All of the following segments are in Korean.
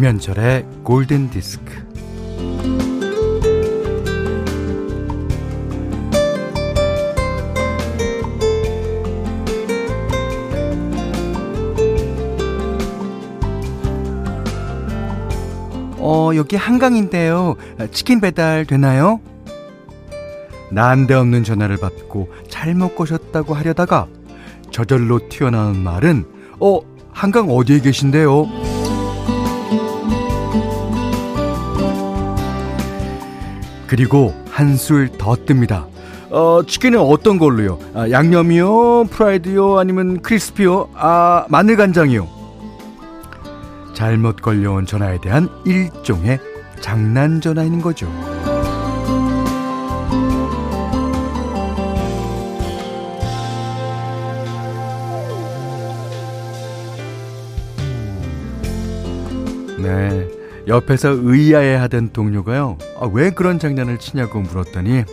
김현철의 골든디스크. 여기 한강인데요. 치킨 배달 되나요? 난데없는 전화를 받고 잘못 거셨다고 하려다가 저절로 튀어나온 말은 한강 어디에 계신데요? 그리고 한술 더 뜹니다. 치킨은 어떤 걸로요? 양념이요? 프라이드요? 아니면 크리스피요? 마늘간장이요? 잘못 걸려온 전화에 대한 일종의 장난 전화인 거죠. 네, 옆에서 의아해하던 동료가요. 왜 그런 장난을 치냐고 물었더니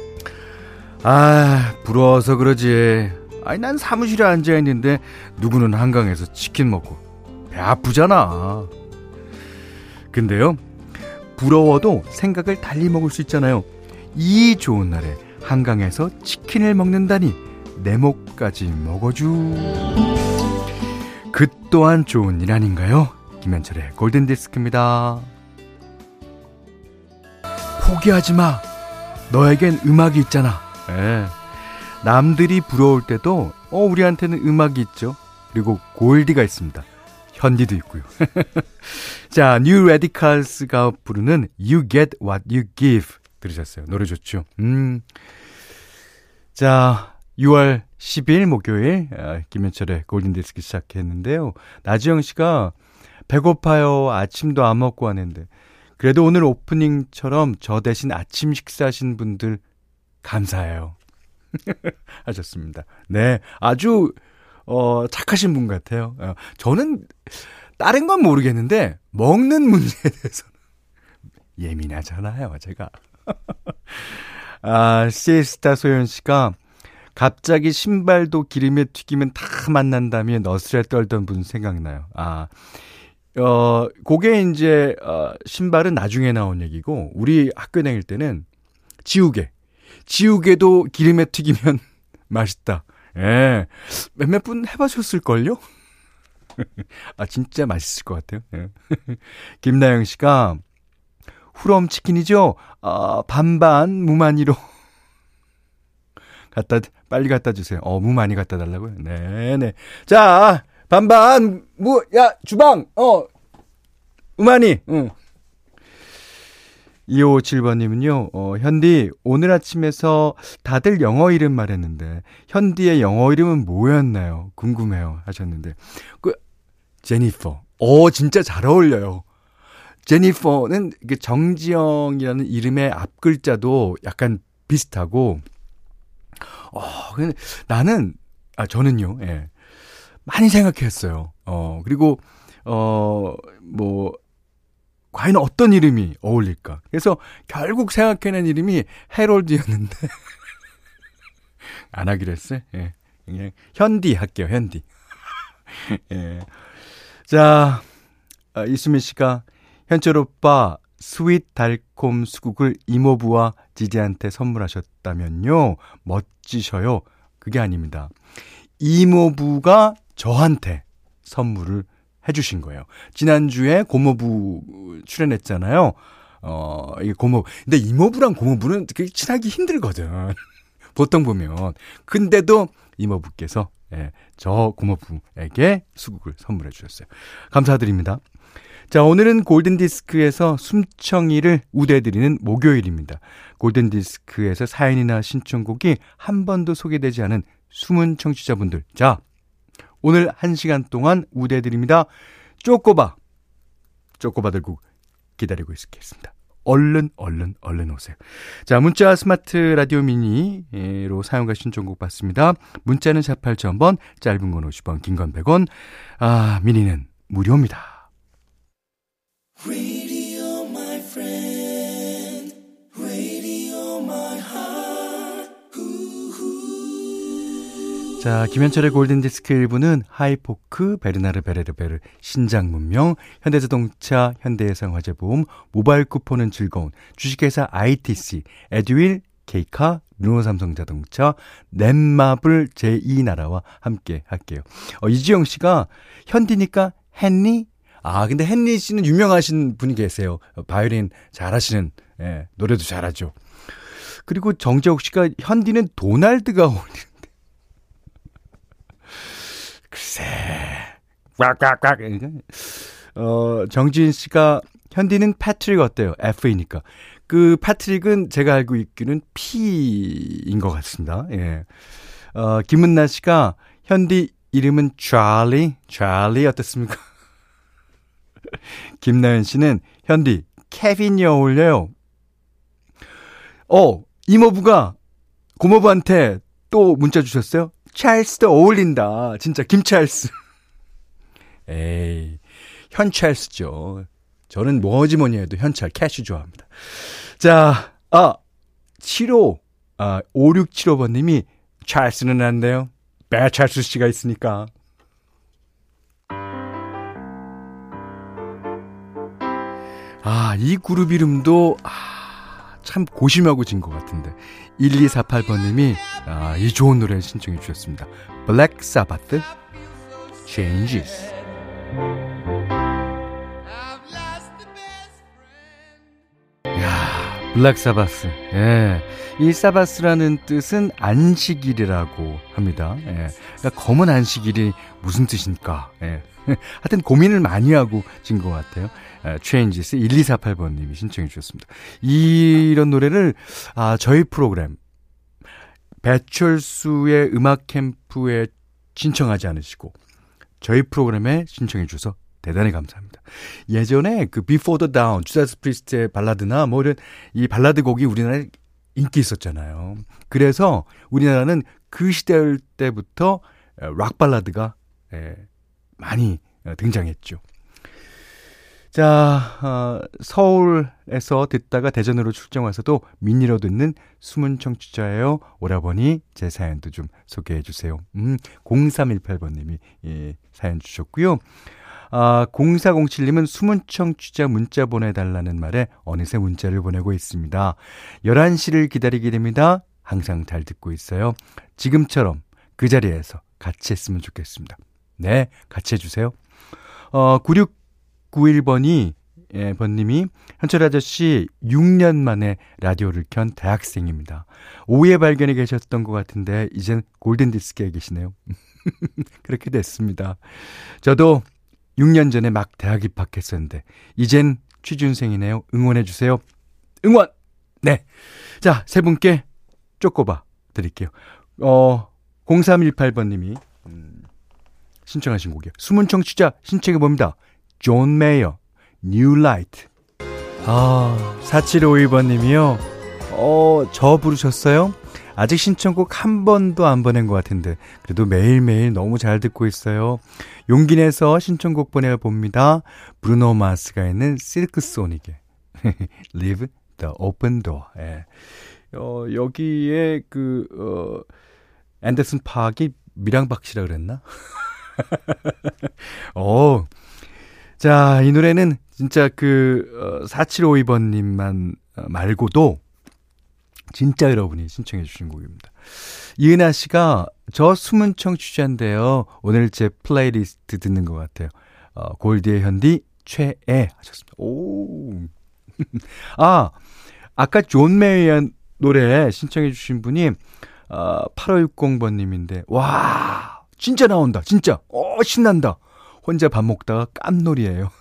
부러워서 그러지. 난 사무실에 앉아있는데 누구는 한강에서 치킨 먹고 배 아프잖아. 근데요, 부러워도 생각을 달리 먹을 수 있잖아요. 이 좋은 날에 한강에서 치킨을 먹는다니 내 목까지 먹어주. 그 또한 좋은 일 아닌가요? 김현철의 골든디스크입니다. 포기하지마, 너에겐 음악이 있잖아. 남들이 부러울 때도 우리한테는 음악이 있죠. 그리고 골디가 있습니다. 현디도 있고요. 자, 뉴 레디칼스가 부르는 You Get What You Give 들으셨어요. 노래 좋죠. 자, 6월 10일 목요일 김현철의 골든디스크 시작했는데요. 나지영 씨가 배고파요. 아침도 안 먹고 하는데 그래도 오늘 오프닝처럼 저 대신 아침 식사하신 분들 감사해요. 하셨습니다. 네, 아주 착하신 분 같아요. 저는 다른 건 모르겠는데 먹는 문제에 대해서는 예민하잖아요, 제가. 시에스타 소연 씨가 갑자기 신발도 기름에 튀기면 다 맛난다며 너스레 떨던 분 생각나요. 그게 이제 신발은 나중에 나온 얘기고, 우리 학교 다닐 때는 지우개도 기름에 튀기면 맛있다. 예, 몇몇 분 해보셨을걸요? 진짜 맛있을 것 같아요. 예. 김나영 씨가 후렴 치킨이죠? 반반 무마니로 빨리 갖다 주세요. 무마니 갖다 달라고요? 네네. 자, 반반 주방 무마니. 2557번님은요, 현디, 오늘 아침에서 다들 영어 이름 말했는데, 현디의 영어 이름은 뭐였나요? 궁금해요. 하셨는데, 제니퍼. 진짜 잘 어울려요. 제니퍼는 정지영이라는 이름의 앞글자도 약간 비슷하고, 저는요, 예, 많이 생각했어요. 그리고, 과연 어떤 이름이 어울릴까? 그래서 결국 생각해낸 이름이 해롤드였는데 안 하기로 했어요. 예. 그냥 현디 할게요. 현디. 예. 자, 이수민 씨가 현철 오빠 스윗 달콤 수국을 이모부와 지지한테 선물하셨다면요. 멋지셔요. 그게 아닙니다. 이모부가 저한테 선물을 해주신 거예요. 지난주에 고모부 출연했잖아요. 이게 고모부. 근데 이모부랑 고모부는 친하기 힘들거든. 보통 보면. 근데도 이모부께서, 예, 저 고모부에게 수국을 선물해 주셨어요. 감사드립니다. 자, 오늘은 골든디스크에서 숨청이를 우대해드리는 목요일입니다. 골든디스크에서 사연이나 신청곡이 한 번도 소개되지 않은 숨은 청취자분들. 자, 오늘 1시간 동안 우대해드립니다. 쪼꼬바 들고 기다리고 있겠습니다. 얼른 오세요. 자, 문자 스마트 라디오 미니로 사용과 신청곡 받습니다. 문자는 48,000번, 짧은 건 50원, 긴 건 100원, 미니는 무료입니다. 자, 김현철의 골든디스크 일부는 하이포크, 베르나르 베레르베르, 신장문명, 현대자동차, 현대해상화재보험, 모바일 쿠폰은 즐거운, 주식회사 ITC, 에듀윌, 케이카, 르노삼성자동차, 넷마블 제2나라와 함께 할게요. 이지영 씨가 현디니까 헨리? 아, 근데 헨리 씨는 유명하신 분이 계세요. 바이올린 잘하시는, 예, 노래도 잘하죠. 그리고 정재욱 씨가 현디는 도날드가 어울리는데. 글쎄, 꽉꽉꽉. 정지인 씨가 현디는 패트릭 어때요? F이니까. 그 패트릭은 제가 알고 있기는 P인 것 같습니다. 예. 김은나 씨가 현디 이름은 찰리? 찰리 어땠습니까? 김나연 씨는 현디 케빈이 어울려요. 이모부가 고모부한테 또 문자 주셨어요? 찰스도 어울린다. 진짜 김찰스. 에이, 현찰스죠. 저는 뭐지 뭐니 해도 현찰, 캐시 좋아합니다. 자, 5675번님이 찰스는 안 돼요. 배찰스 씨가 있으니까. 이 그룹 이름도 참 고심하고 진 것 같은데 1248번님이 이 좋은 노래를 신청해 주셨습니다. Black Sabbath Changes. 이야, Black Sabbath. 예, 이 사바스라는 뜻은 안식일이라고 합니다. 예, 그러니까 검은 안식일이 무슨 뜻일까? 예. 하여튼 고민을 많이 하고 진 것 같아요. Changes 1248번님이 신청해 주셨습니다. 이런 노래를 저희 프로그램 배철수의 음악캠프에 신청하지 않으시고 저희 프로그램에 신청해 주셔서 대단히 감사합니다. 예전에 그 Before the Dawn, 주다스 프리스트의 발라드나 뭐 이런 이 발라드 곡이 우리나라에 인기 있었잖아요. 그래서 우리나라는 그 시대일 때부터 락 발라드가 많이 등장했죠. 자, 서울에서 듣다가 대전으로 출장 와서도 민니로 듣는 숨은 청취자예요. 오라버니 제 사연도 좀 소개해 주세요. 0318번님이 사연 주셨고요. 0407님은 숨은 청취자 문자 보내달라는 말에 어느새 문자를 보내고 있습니다. 11시를 기다리게 됩니다. 항상 잘 듣고 있어요. 지금처럼 그 자리에서 같이 했으면 좋겠습니다. 네, 같이 해주세요. 9691번이, 예, 번님이, 현철 아저씨 6년 만에 라디오를 켠 대학생입니다. 오후에 발견이 계셨던 것 같은데, 이젠 골든디스크에 계시네요. 그렇게 됐습니다. 저도 6년 전에 막 대학 입학했었는데, 이젠 취준생이네요. 응원해주세요. 응원! 네. 자, 세 분께 쪼꼬바 드릴게요. 0318번님이, 신청하신 곡이요. 숨은 청취자 신청해봅니다. 존 메이어, 뉴 라이트. 4752번님이요. 저 부르셨어요? 아직 신청곡 한 번도 안 보낸 것 같은데 그래도 매일매일 너무 잘 듣고 있어요. 용기 내서 신청곡 보내봅니다. 브루노 마스가 있는 실크 소닉의 Leave the Open Door. 예. 여기에 앤더슨 파악이 미랑박씨라 그랬나? 자, 이 노래는 진짜 4752번님만 말고도 진짜 여러분이 신청해 주신 곡입니다. 이은하 씨가 저 숨은 청취자인데요. 오늘 제 플레이리스트 듣는 것 같아요. 골디의 현디 최애 하셨습니다. 오. 아까 존 메이어 노래 신청해 주신 분이 8560번님인데 와! 진짜 나온다. 진짜. 신난다. 혼자 밥 먹다가 깜놀이에요.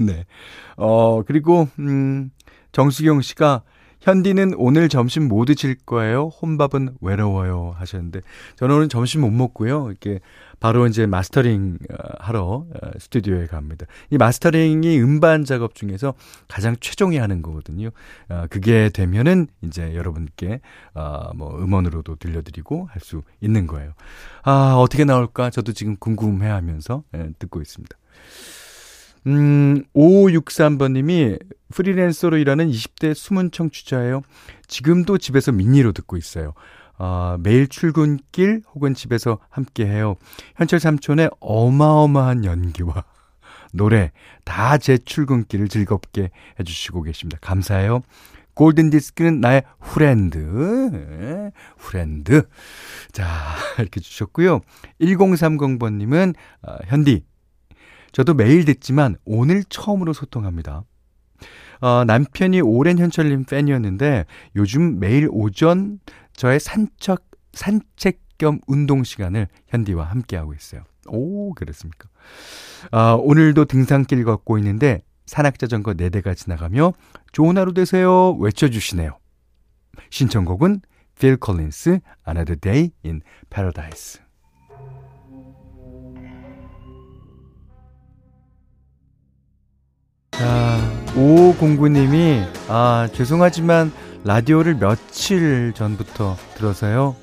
네. 그리고 정수경 씨가 현디는 오늘 점심 뭐 드실 거예요? 혼밥은 외로워요 하셨는데 저는 오늘 점심 못 먹고요. 이렇게 바로 이제 마스터링 하러 스튜디오에 갑니다. 이 마스터링이 음반 작업 중에서 가장 최종이 하는 거거든요. 그게 되면은 이제 여러분께 뭐 음원으로도 들려드리고 할 수 있는 거예요. 어떻게 나올까? 저도 지금 궁금해하면서 듣고 있습니다. 5563번님이 프리랜서로 일하는 20대 숨은 청취자예요. 지금도 집에서 미니로 듣고 있어요. 매일 출근길 혹은 집에서 함께해요. 현철 삼촌의 어마어마한 연기와 노래 다 제 출근길을 즐겁게 해주시고 계십니다. 감사해요. 골든디스크는 나의 후렌드. 후렌드. 자, 이렇게 주셨고요. 1030번님은 현디, 저도 매일 듣지만 오늘 처음으로 소통합니다. 남편이 오랜 현철님 팬이었는데 요즘 매일 오전 저의 산책 겸 운동 시간을 현디와 함께하고 있어요. 오, 그렇습니까? 오늘도 등산길 걷고 있는데 산악자전거 4대가 지나가며 좋은 하루 되세요 외쳐주시네요. 신청곡은 Phil Collins, Another Day in Paradise. 자, 5509님이 죄송하지만 라디오를 며칠 전부터 들어서요.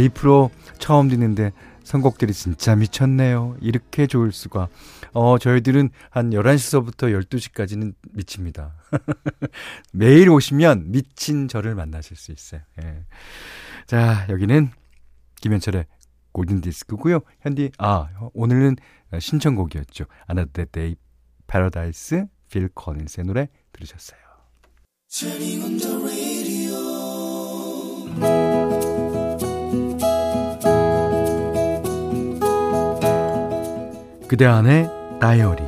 이 프로 처음 듣는데 선곡들이 진짜 미쳤네요. 이렇게 좋을 수가. 저희들은 한 11시서부터 12시까지는 미칩니다. 매일 오시면 미친 저를 만나실 수 있어요. 예. 자, 여기는 김현철의 골든디스크고요. 현디, 오늘은 신청곡이었죠. Another Day, Paradise, Phil Collins의 노래 들으셨어요. Turning on the radio. 그대 안의 다이어리.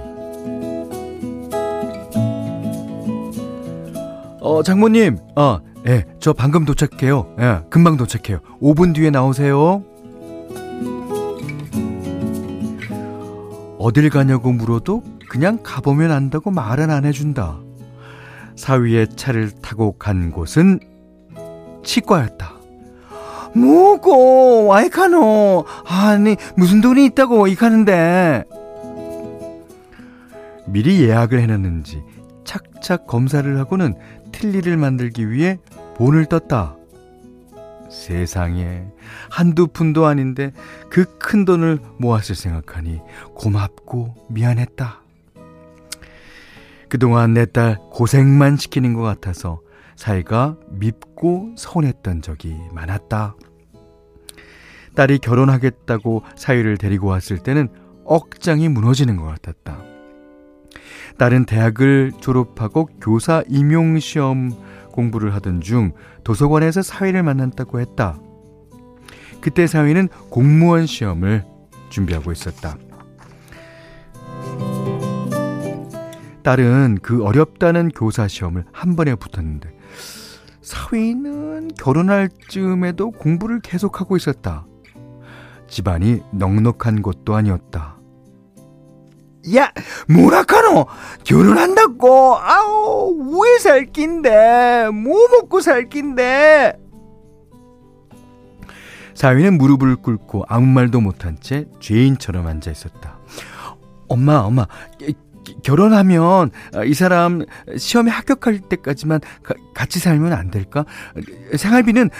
장모님, 저 방금 도착해요. 금방 도착해요. 5분 뒤에 나오세요. 어딜 가냐고 물어도 그냥 가보면 안다고 말은 안 해준다. 사위의 차를 타고 간 곳은 치과였다. 뭐고 와이 가노? 아니 무슨 돈이 있다고 이 가는데. 미리 예약을 해놨는지 착착 검사를 하고는 틀니를 만들기 위해 본을 떴다. 세상에, 한두 푼도 아닌데 그 큰 돈을 모았을 생각하니 고맙고 미안했다. 그동안 내 딸 고생만 시키는 것 같아서 사이가 밉고 서운했던 적이 많았다. 딸이 결혼하겠다고 사위를 데리고 왔을 때는 억장이 무너지는 것 같았다. 딸은 대학을 졸업하고 교사 임용시험 공부를 하던 중 도서관에서 사위를 만났다고 했다. 그때 사위는 공무원 시험을 준비하고 있었다. 딸은 그 어렵다는 교사 시험을 한 번에 붙었는데 사위는 결혼할 즈음에도 공부를 계속하고 있었다. 집안이 넉넉한 것도 아니었다. 야, 뭐라카노? 결혼한다고? 아우, 왜 살 낀데? 뭐 먹고 살 낀데? 사위는 무릎을 꿇고 아무 말도 못한 채 죄인처럼 앉아 있었다. 엄마, 결혼하면 이 사람 시험에 합격할 때까지만 같이 살면 안 될까? 생활비는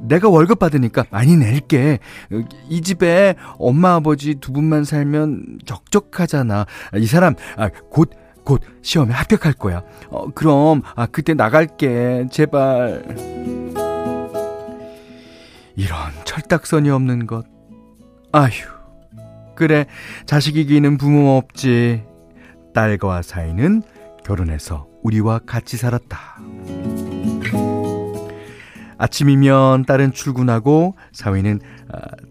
내가 월급 받으니까 많이 낼게. 이 집에 엄마 아버지 두 분만 살면 적적하잖아. 이 사람 곧 시험에 합격할 거야. 그럼 그때 나갈게. 제발. 이런 철딱선이 없는 것. 아휴, 그래, 자식 이기는 부모 없지. 딸과 사위는 결혼해서 우리와 같이 살았다. 아침이면 딸은 출근하고 사위는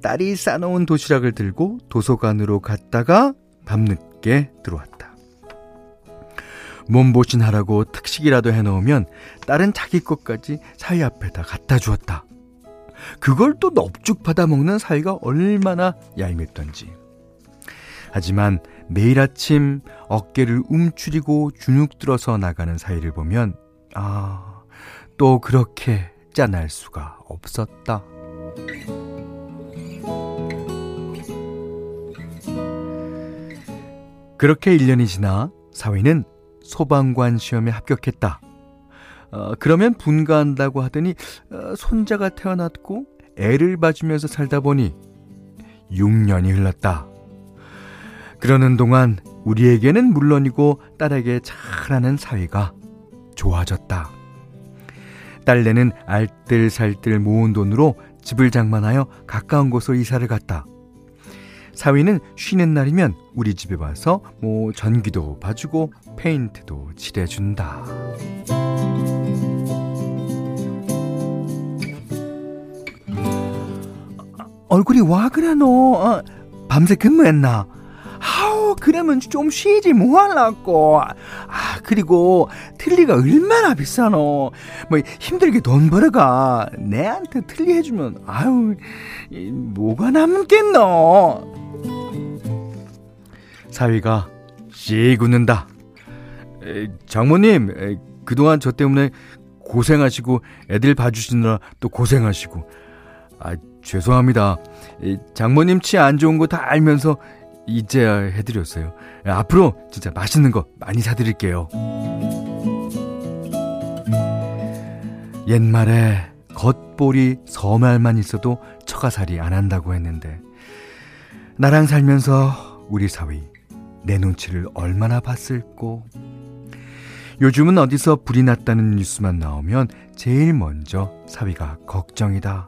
딸이 싸놓은 도시락을 들고 도서관으로 갔다가 밤늦게 들어왔다. 몸보신하라고 특식이라도 해놓으면 딸은 자기 것까지 사위 앞에다 갖다 주었다. 그걸 또 넙죽 받아먹는 사위가 얼마나 얄밉던지. 하지만 매일 아침 어깨를 움츠리고 주눅 들어서 나가는 사이를 보면 또 그렇게 짠할 수가 없었다. 그렇게 1년이 지나 사위는 소방관 시험에 합격했다. 그러면 분가한다고 하더니 손자가 태어났고 애를 봐주면서 살다 보니 6년이 흘렀다. 그러는 동안 우리에게는 물론이고 딸에게 잘하는 사위가 좋아졌다. 딸내는 알뜰살뜰 모은 돈으로 집을 장만하여 가까운 곳으로 이사를 갔다. 사위는 쉬는 날이면 우리 집에 와서 뭐 전기도 봐주고 페인트도 칠해준다. 얼굴이 와 그래노? 아, 밤새 근무했나? 아우 그러면 좀 쉬지 뭐하려고. 아 그리고 틀리가 얼마나 비싸노. 뭐 힘들게 돈 벌어가. 내한테 틀리 해주면 아유 뭐가 남겠노. 사위가 씩 웃는다. 장모님 그동안 저 때문에 고생하시고 애들 봐주시느라 또 고생하시고 아 죄송합니다. 장모님 치 안 좋은 거 다 알면서 이제야 해드렸어요. 앞으로 진짜 맛있는 거 많이 사드릴게요. 옛말에 겉볼이 서말만 있어도 처가살이 안 한다고 했는데 나랑 살면서 우리 사위 내 눈치를 얼마나 봤을꼬. 요즘은 어디서 불이 났다는 뉴스만 나오면 제일 먼저 사위가 걱정이다.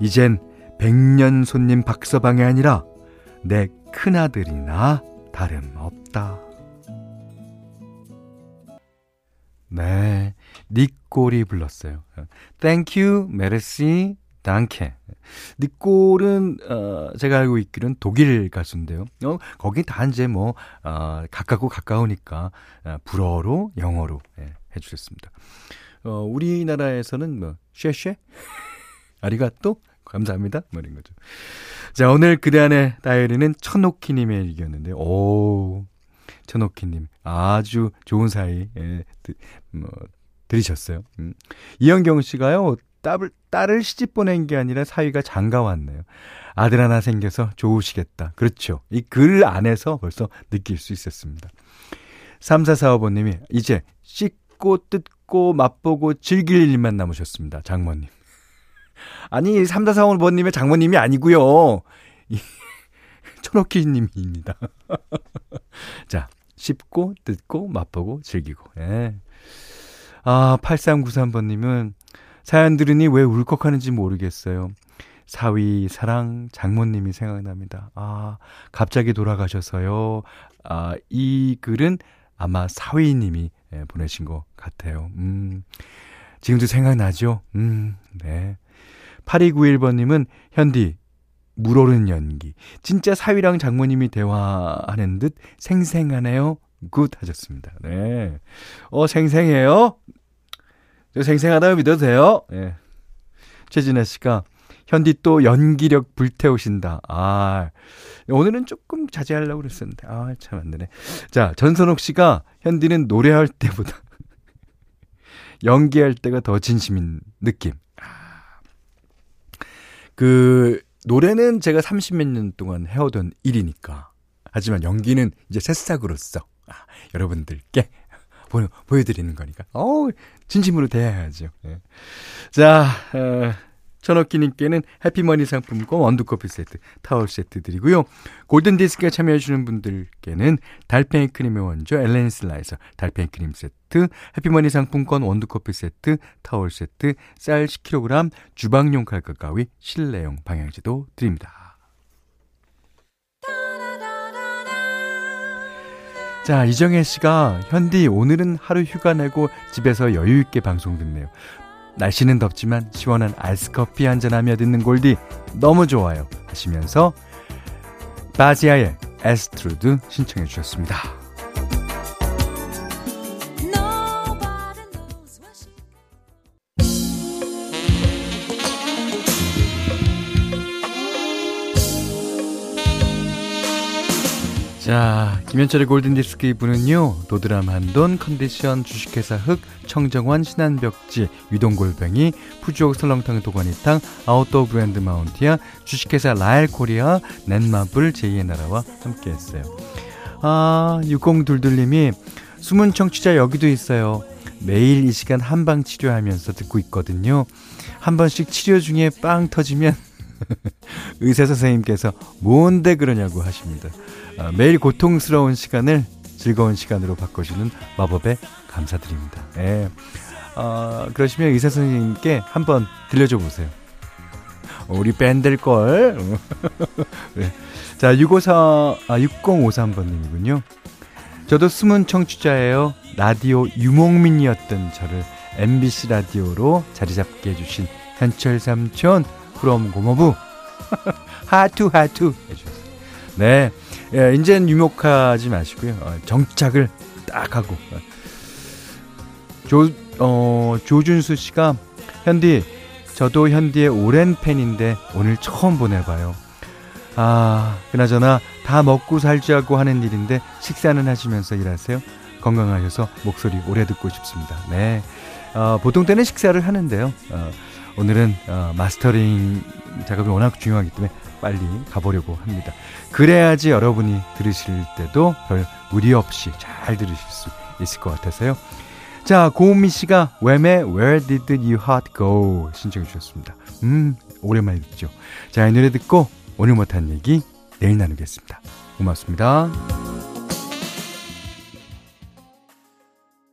이젠 백년 손님 박서방이 아니라 내 큰아들이나 다름없다. 네, 니꼴이 불렀어요. Thank you, merci, danke. 니꼴은 제가 알고 있기로는 독일 가수인데요. 거기 다 이제 뭐 가깝고 가까우니까 불어로 영어로 해주셨습니다. 우리나라에서는 뭐 쉐쉐? 아리가또? 감사합니다. 뭐 이런 거죠. 자, 오늘 그대 안의 다이어리는 천옥희님의 일기였는데, 오, 천옥희님. 아주 좋은 사이, 들으셨어요. 이현경 씨가요, 딸을 시집 보낸 게 아니라 사위가 장가 왔네요. 아들 하나 생겨서 좋으시겠다. 그렇죠. 이 글 안에서 벌써 느낄 수 있었습니다. 3445번님이 이제 씻고, 뜯고, 맛보고, 즐길 일만 남으셨습니다. 장모님. 아니 3445번님의 장모님이 아니고요. 천옥희님입니다. 자, 씹고 뜯고 맛보고 즐기고. 예. 아 8393번님은 사연 들으니 왜 울컥하는지 모르겠어요. 사위 사랑 장모님이 생각납니다. 아 갑자기 돌아가셔서요. 아, 이 글은 아마 사위님이 보내신 것 같아요. 지금도 생각나죠? 네. 8291번님은 현디 물오른 연기 진짜 사위랑 장모님이 대화하는 듯 생생하네요. 굿 하셨습니다. 네, 생생해요. 저 생생하다고 믿어도 돼요. 네. 최진아 씨가 현디 또 연기력 불태우신다. 아 오늘은 조금 자제하려고 그랬었는데 아 참 안 되네. 자 전선옥 씨가 현디는 노래할 때보다 연기할 때가 더 진심인 느낌. 그 노래는 제가 30몇 년 동안 해오던 일이니까 하지만 연기는 이제 새싹으로서 여러분들께 보여드리는 거니까 진심으로 대해야죠. 네. 자 천옥기님께는 해피머니 상품권 원두커피 세트 타월 세트 드리고요. 골든디스크에 참여해주시는 분들께는 달팽이 크림의 원조 엘렌 슬라이서 달팽이 크림 세트 해피머니 상품권 원두커피 세트 타월 세트 쌀 10kg 주방용 칼과 가위 실내용 방향지도 드립니다. 자 이정혜씨가 현디 오늘은 하루 휴가 내고 집에서 여유있게 방송 듣네요. 날씨는 덥지만 시원한 아이스커피 한잔하며 듣는 골디 너무 좋아요 하시면서 바지아의 에스트루드 신청해 주셨습니다. 자, 김현철의 골든디스크 2부는요. 노드람 한돈, 컨디션, 주식회사 흑, 청정원, 신한벽지, 유동골뱅이, 푸주옥 설렁탕 도가니탕, 아웃도어 브랜드 마운티아, 주식회사 라엘코리아, 넷마블, 제2의 나라와 함께했어요. 아, 6022님이 숨은 청취자 여기도 있어요. 매일 이 시간 한방 치료하면서 듣고 있거든요. 한 번씩 치료 중에 빵 터지면 의사 선생님께서 뭔데 그러냐고 하십니다. 매일 고통스러운 시간을 즐거운 시간으로 바꿔주는 마법에 감사드립니다. 예. 그러시면 의사 선생님께 한번 들려줘 보세요. 우리 밴들걸. 네. 자, 6053번님이군요. 저도 숨은 청취자예요. 라디오 유목민이었던 저를 MBC 라디오로 자리잡게 해주신 현철 삼촌 그럼 고모부. 하투 해주셨어요. 네, 예, 이제는 유목하지 마시고요. 정착을 딱 하고. 조준수 씨가, 현디, 저도 현디의 오랜 팬인데 오늘 처음 보내봐요. 아, 그나저나 다 먹고 살자고 하는 일인데 식사는 하시면서 일하세요. 건강하셔서 목소리 오래 듣고 싶습니다. 네, 보통 때는 식사를 하는데요. 오늘은 마스터링 작업이 워낙 중요하기 때문에 빨리 가보려고 합니다. 그래야지 여러분이 들으실 때도 별 무리 없이 잘 들으실 수 있을 것 같아서요. 자, 고은미 씨가 웸의 Where Did You Heart Go 신청해 주셨습니다. 오랜만에 듣죠. 자, 이 노래 듣고 오늘 못한 얘기 내일 나누겠습니다. 고맙습니다.